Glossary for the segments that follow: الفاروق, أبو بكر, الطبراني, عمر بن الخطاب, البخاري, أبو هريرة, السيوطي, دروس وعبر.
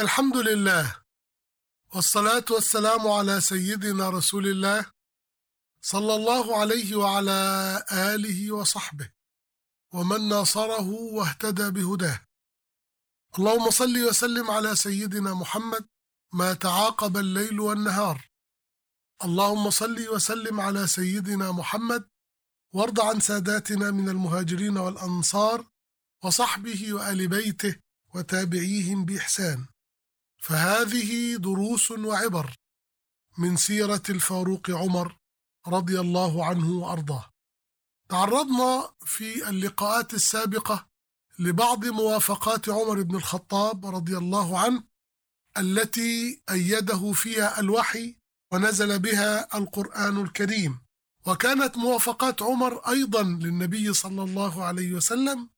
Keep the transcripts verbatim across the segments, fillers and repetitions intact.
الحمد لله، والصلاة والسلام على سيدنا رسول الله صلى الله عليه وعلى آله وصحبه ومن ناصره واهتدى بهداه. اللهم صل وسلم على سيدنا محمد ما تعاقب الليل والنهار. اللهم صل وسلم على سيدنا محمد وارض عن ساداتنا من المهاجرين والأنصار وصحبه وآل بيته وتابعيهم بإحسان. فهذه دروس وعبر من سيرة الفاروق عمر رضي الله عنه وأرضاه. تعرضنا في اللقاءات السابقة لبعض موافقات عمر بن الخطاب رضي الله عنه التي أيده فيها الوحي ونزل بها القرآن الكريم، وكانت موافقات عمر أيضا للنبي صلى الله عليه وسلم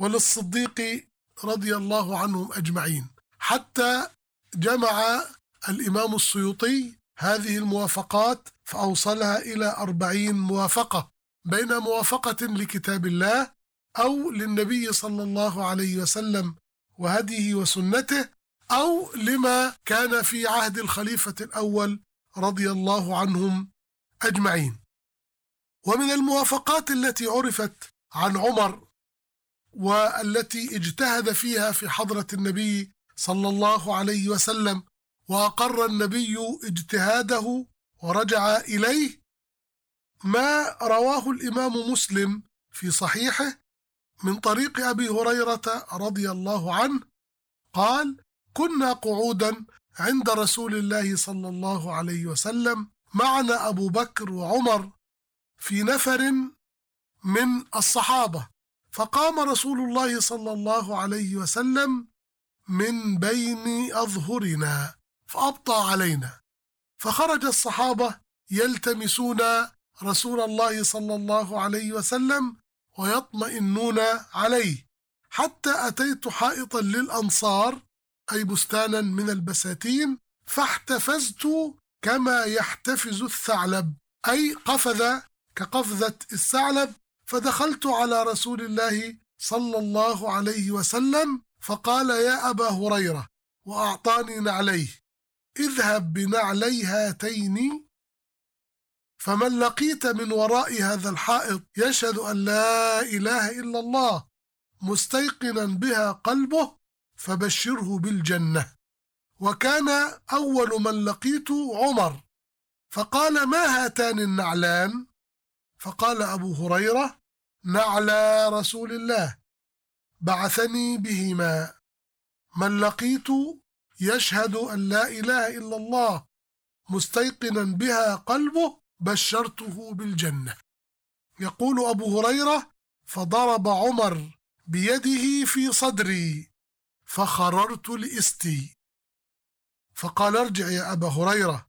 وللصديق رضي الله عنهم أجمعين، حتى جمع الإمام السيوطي هذه الموافقات فأوصلها إلى أربعين موافقة بين موافقة لكتاب الله أو للنبي صلى الله عليه وسلم وهديه وسنته أو لما كان في عهد الخليفة الأول رضي الله عنهم أجمعين. ومن الموافقات التي عرفت عن عمر والتي اجتهد فيها في حضرة النبي صلى الله عليه وسلم وأقر النبي اجتهاده ورجع إليه ما رواه الإمام مسلم في صحيحه من طريق أبي هريرة رضي الله عنه قال: كنا قعودا عند رسول الله صلى الله عليه وسلم، معنا أبو بكر وعمر في نفر من الصحابة، فقام رسول الله صلى الله عليه وسلم من بين أظهرنا فأبطأ علينا، فخرج الصحابة يلتمسون رسول الله صلى الله عليه وسلم ويطمئنون عليه، حتى أتيت حائطا للأنصار أي بستانا من البساتين، فاحتفزت كما يحتفز الثعلب أي قفز كقفزة الثعلب، فدخلت على رسول الله صلى الله عليه وسلم فقال: يا أبا هريرة، وأعطاني نعليه، اذهب بنعلي هاتين، فمن لقيت من وراء هذا الحائط يشهد أن لا إله إلا الله مستيقنا بها قلبه فبشره بالجنة. وكان أول من لقيت عمر، فقال: ما هاتان النعلان؟ فقال أبو هريرة: نعلى رسول الله بعثني بهما، من لقيت يشهد أن لا إله إلا الله مستيقنا بها قلبه بشرته بالجنة. يقول أبو هريرة: فضرب عمر بيده في صدري فخررت لإستي، فقال: ارجع يا أبا هريرة،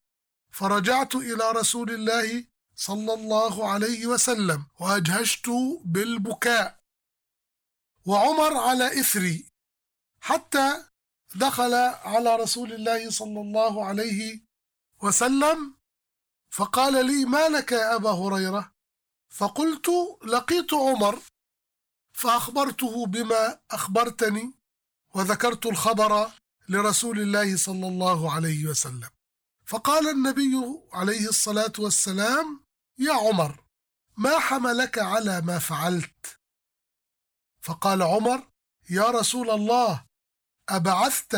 فرجعت إلى رسول الله صلى الله عليه وسلم وأجهشت بالبكاء، وعمر على إثري، حتى دخل على رسول الله صلى الله عليه وسلم فقال لي: ما لك يا أبا هريرة؟ فقلت: لقيت عمر فأخبرته بما أخبرتني، وذكرت الخبر لرسول الله صلى الله عليه وسلم، فقال النبي عليه الصلاة والسلام: يا عمر، ما حملك على ما فعلت؟ فقال عمر: يا رسول الله، أبعثت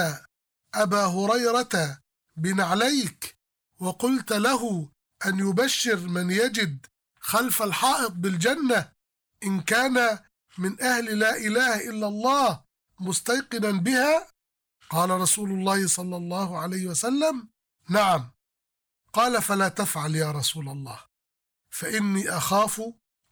أبا هريرة بنعليك وقلت له أن يبشر من يجد خلف الحائط بالجنة إن كان من أهل لا إله إلا الله مستيقنا بها؟ قال رسول الله صلى الله عليه وسلم: نعم. قال: فلا تفعل يا رسول الله، فإني أخاف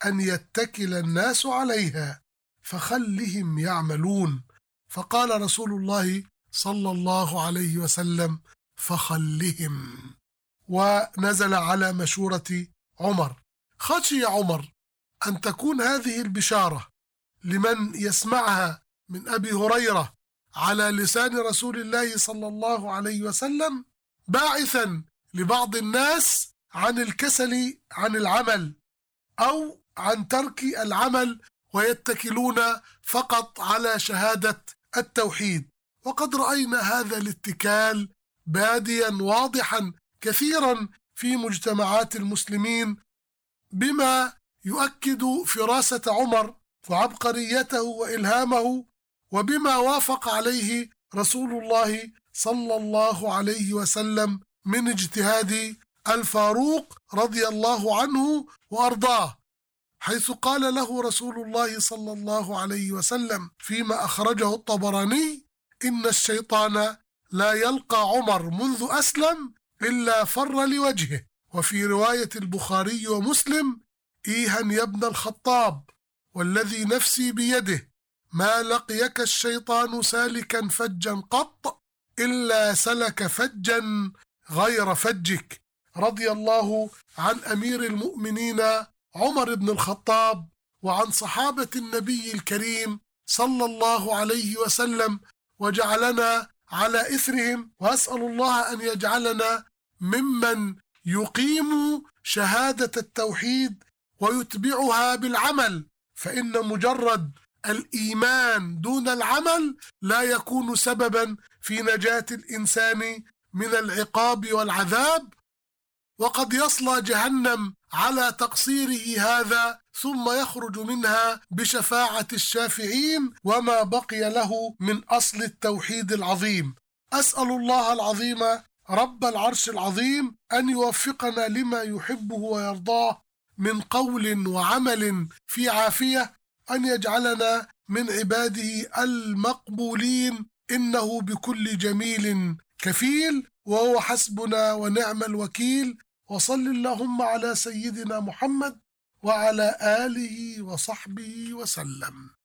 أن يتكل الناس عليها فخلهم يعملون. فقال رسول الله صلى الله عليه وسلم: فخلهم. ونزل على مشورة عمر. خشي عمر أن تكون هذه البشارة لمن يسمعها من أبي هريرة على لسان رسول الله صلى الله عليه وسلم باعثا لبعض الناس عن الكسل عن العمل أو عن ترك العمل ويتكلون فقط على شهادة التوحيد، وقد رأينا هذا الاتكال باديا واضحا كثيرا في مجتمعات المسلمين، بما يؤكد فراسة عمر وعبقريته وإلهامه، وبما وافق عليه رسول الله صلى الله عليه وسلم من اجتهاد الفاروق رضي الله عنه وأرضاه، حيث قال له رسول الله صلى الله عليه وسلم فيما أخرجه الطبراني: إن الشيطان لا يلقى عمر منذ أسلم إلا فر لوجهه. وفي رواية البخاري ومسلم: إيها يا ابن الخطاب والذي نفسي بيده ما لقيك الشيطان سالكا فجا قط إلا سلك فجا غير فجك. رضي الله عن أمير المؤمنين عمر بن الخطاب وعن صحابة النبي الكريم صلى الله عليه وسلم، وجعلنا على إثرهم، وأسأل الله أن يجعلنا ممن يقيم شهادة التوحيد ويتبعها بالعمل، فإن مجرد الإيمان دون العمل لا يكون سببا في نجاة الإنسان من العقاب والعذاب، وقد يصلى جهنم على تقصيره هذا ثم يخرج منها بشفاعة الشافعين وما بقي له من أصل التوحيد العظيم. أسأل الله العظيم رب العرش العظيم أن يوفقنا لما يحبه ويرضاه من قول وعمل في عافية، أن يجعلنا من عباده المقبولين، إنه بكل جميل كفيل، وهو حسبنا ونعم الوكيل. وصل اللهم على سيدنا محمد وعلى آله وصحبه وسلم.